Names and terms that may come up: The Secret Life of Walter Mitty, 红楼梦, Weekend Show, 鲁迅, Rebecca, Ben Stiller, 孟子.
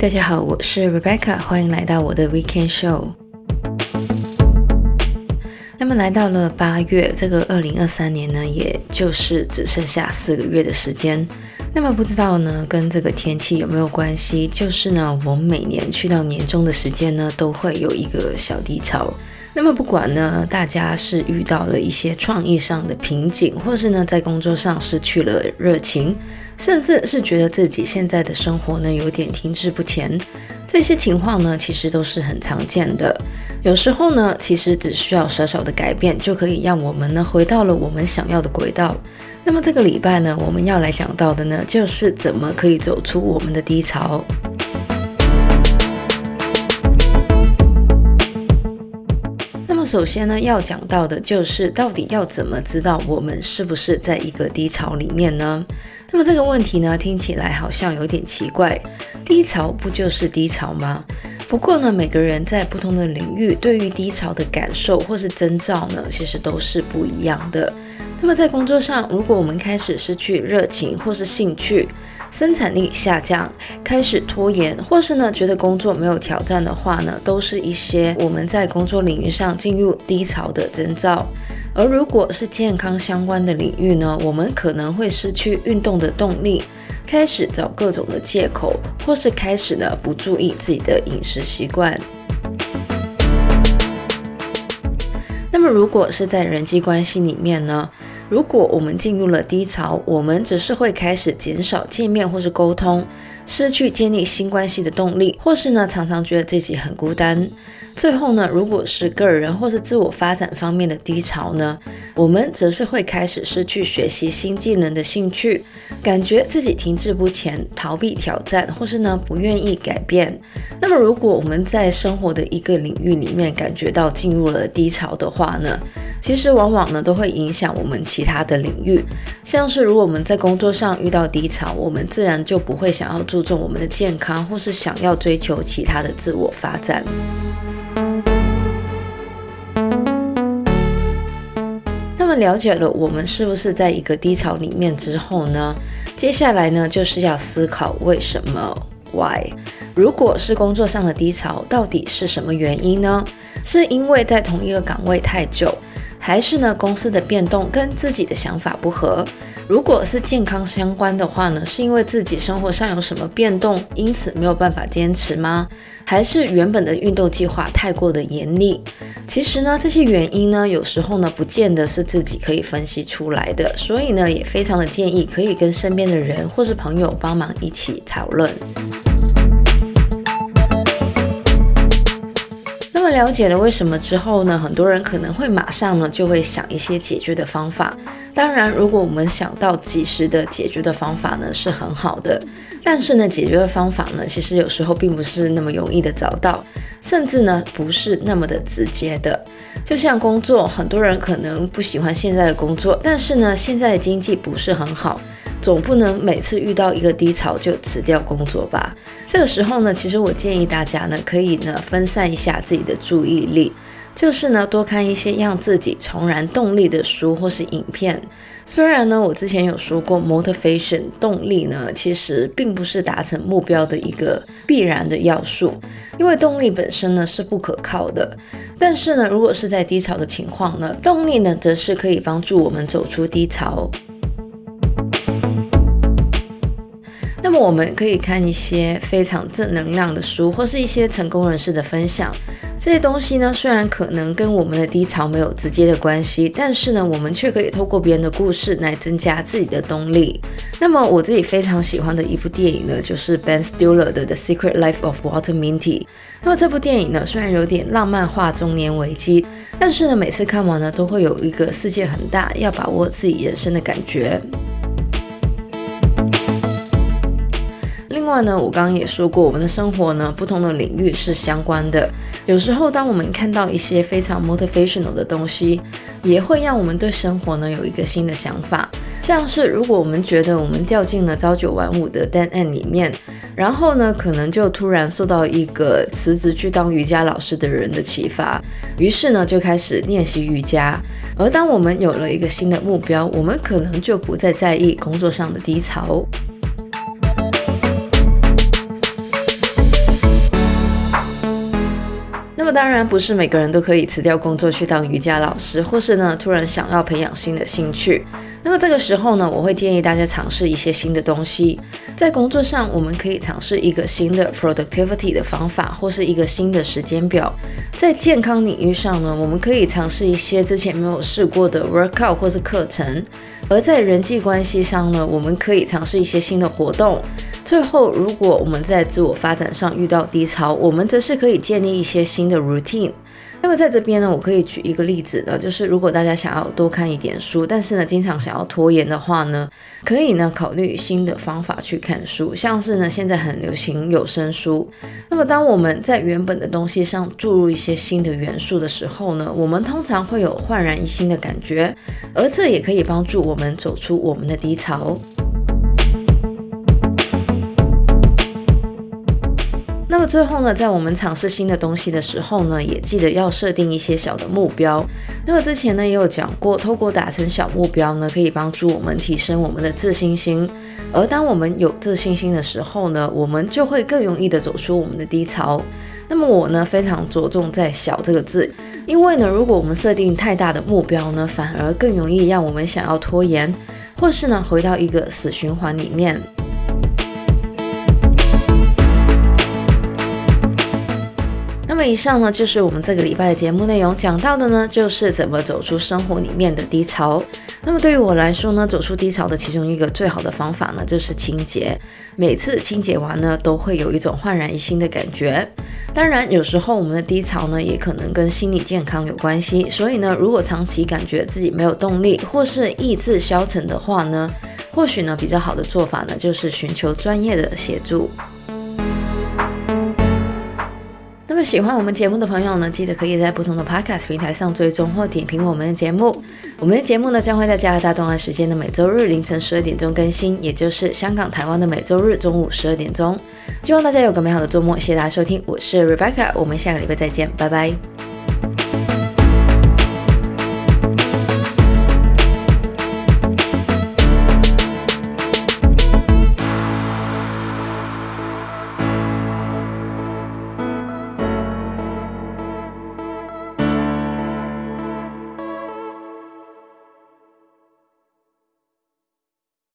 大家好，我是 Rebecca， 欢迎来到我的 Weekend Show。那么来到了8月，这个2023年呢，也就是只剩下4个月的时间。那么不知道呢，跟这个天气有没有关系？就是呢，我每年去到年终的时间呢，都会有一个小低潮。那么不管呢，大家是遇到了一些创意上的瓶颈，或是呢在工作上失去了热情，甚至是觉得自己现在的生活呢有点停滞不前，这些情况呢其实都是很常见的。有时候呢，其实只需要小小的改变，就可以让我们呢回到了我们想要的轨道。那么这个礼拜呢，我们要来讲到的呢，就是怎么可以走出我们的低潮。首先呢，要讲到的就是到底要怎么知道我们是不是在一个低潮里面呢？那么这个问题呢，听起来好像有点奇怪，低潮不就是低潮吗？不过呢，每个人在不同的领域，对于低潮的感受或是征兆呢，其实都是不一样的。那么在工作上，如果我们开始失去热情或是兴趣，生产力下降，开始拖延，或是呢觉得工作没有挑战的话呢，都是一些我们在工作领域上进入低潮的征兆。而如果是健康相关的领域呢，我们可能会失去运动的动力，开始找各种的借口，或是开始呢不注意自己的饮食习惯。那么如果是在人际关系里面呢，如果我们进入了低潮，我们只是会开始减少见面或是沟通，失去建立新关系的动力，或是呢常常觉得自己很孤单。最后呢，如果是个人或是自我发展方面的低潮呢，我们则是会开始失去学习新技能的兴趣，感觉自己停滞不前，逃避挑战，或是呢不愿意改变。那么如果我们在生活的一个领域里面感觉到进入了低潮的话呢，其实往往呢都会影响我们其他的领域，像是如果我们在工作上遇到低潮，我们自然就不会想要注重我们的健康，或是想要追求其他的自我发展。那么了解了我们是不是在一个低潮里面之后呢，接下来呢就是要思考为什么 Why。 如果是工作上的低潮，到底是什么原因呢？是因为在同一个岗位太久，还是呢公司的变动跟自己的想法不合？如果是健康相关的话呢，是因为自己生活上有什么变动，因此没有办法坚持吗？还是原本的运动计划太过的严厉？其实呢，这些原因呢，有时候呢，不见得是自己可以分析出来的，所以呢，也非常的建议可以跟身边的人或是朋友帮忙一起讨论。了解了为什么之后呢，很多人可能会马上呢就会想一些解决的方法。当然，如果我们想到及时的解决的方法呢是很好的，但是呢解决的方法呢其实有时候并不是那么容易的找到，甚至呢不是那么的直接的。就像工作，很多人可能不喜欢现在的工作，但是呢现在的经济不是很好，总不能每次遇到一个低潮就辞掉工作吧。这个时候呢，其实我建议大家呢，可以呢分散一下自己的注意力，就是呢多看一些让自己重燃动力的书或是影片。虽然呢我之前有说过 motivation 动力呢其实并不是达成目标的一个必然的要素，因为动力本身呢是不可靠的，但是呢如果是在低潮的情况呢，动力呢则是可以帮助我们走出低潮。那么我们可以看一些非常正能量的书，或是一些成功人士的分享。这些东西呢，虽然可能跟我们的低潮没有直接的关系，但是呢，我们却可以透过别人的故事来增加自己的动力。那么我自己非常喜欢的一部电影呢，就是 Ben Stiller 的 The Secret Life of Walter Mitty。 那么这部电影呢，虽然有点浪漫化中年危机，但是呢，每次看完呢，都会有一个世界很大，要把握自己人生的感觉。另外呢，我刚刚也说过，我们的生活呢，不同的领域是相关的。有时候，当我们看到一些非常 motivational 的东西，也会让我们对生活呢有一个新的想法。像是如果我们觉得我们掉进了朝九晚五的单案里面，然后呢，可能就突然受到一个辞职去当瑜伽老师的人的启发，于是呢，就开始练习瑜伽。而当我们有了一个新的目标，我们可能就不再在意工作上的低潮。当然不是每个人都可以辞掉工作去当瑜伽老师，或是呢突然想要培养新的兴趣。那么这个时候呢，我会建议大家尝试一些新的东西。在工作上，我们可以尝试一个新的 productivity 的方法，或是一个新的时间表。在健康领域上呢，我们可以尝试一些之前没有试过的 workout 或是课程。而在人际关系上呢，我们可以尝试一些新的活动。最后，如果我们在自我发展上遇到低潮，我们则是可以建立一些新的 routine。那么在这边呢，我可以举一个例子呢，就是如果大家想要多看一点书，但是呢经常想要拖延的话呢，可以呢考虑新的方法去看书，像是呢现在很流行有声书。那么当我们在原本的东西上注入一些新的元素的时候呢，我们通常会有焕然一新的感觉，而这也可以帮助我们走出我们的低潮。那么最后呢，在我们尝试新的东西的时候呢，也记得要设定一些小的目标。那么之前呢也有讲过，透过达成小目标呢，可以帮助我们提升我们的自信心。而当我们有自信心的时候呢，我们就会更容易的走出我们的低潮。那么我呢非常着重在小这个字，因为呢如果我们设定太大的目标呢，反而更容易让我们想要拖延，或是呢回到一个死循环里面。那么以上呢就是我们这个礼拜的节目内容，讲到的呢就是怎么走出生活里面的低潮。那么对于我来说呢，走出低潮的其中一个最好的方法呢就是清洁。每次清洁完呢都会有一种焕然一新的感觉。当然有时候我们的低潮呢也可能跟心理健康有关系，所以呢如果长期感觉自己没有动力或是意志消沉的话呢，或许呢比较好的做法呢就是寻求专业的协助。那么喜欢我们节目的朋友呢，记得可以在不同的 podcast 平台上追踪或点评我们的节目。我们的节目呢将会在加拿大东岸时间的每周日凌晨12点钟更新，也就是香港、台湾的每周日中午12点钟。希望大家有个美好的周末，谢谢大家收听，我是 Rebecca， 我们下个礼拜再见，拜拜。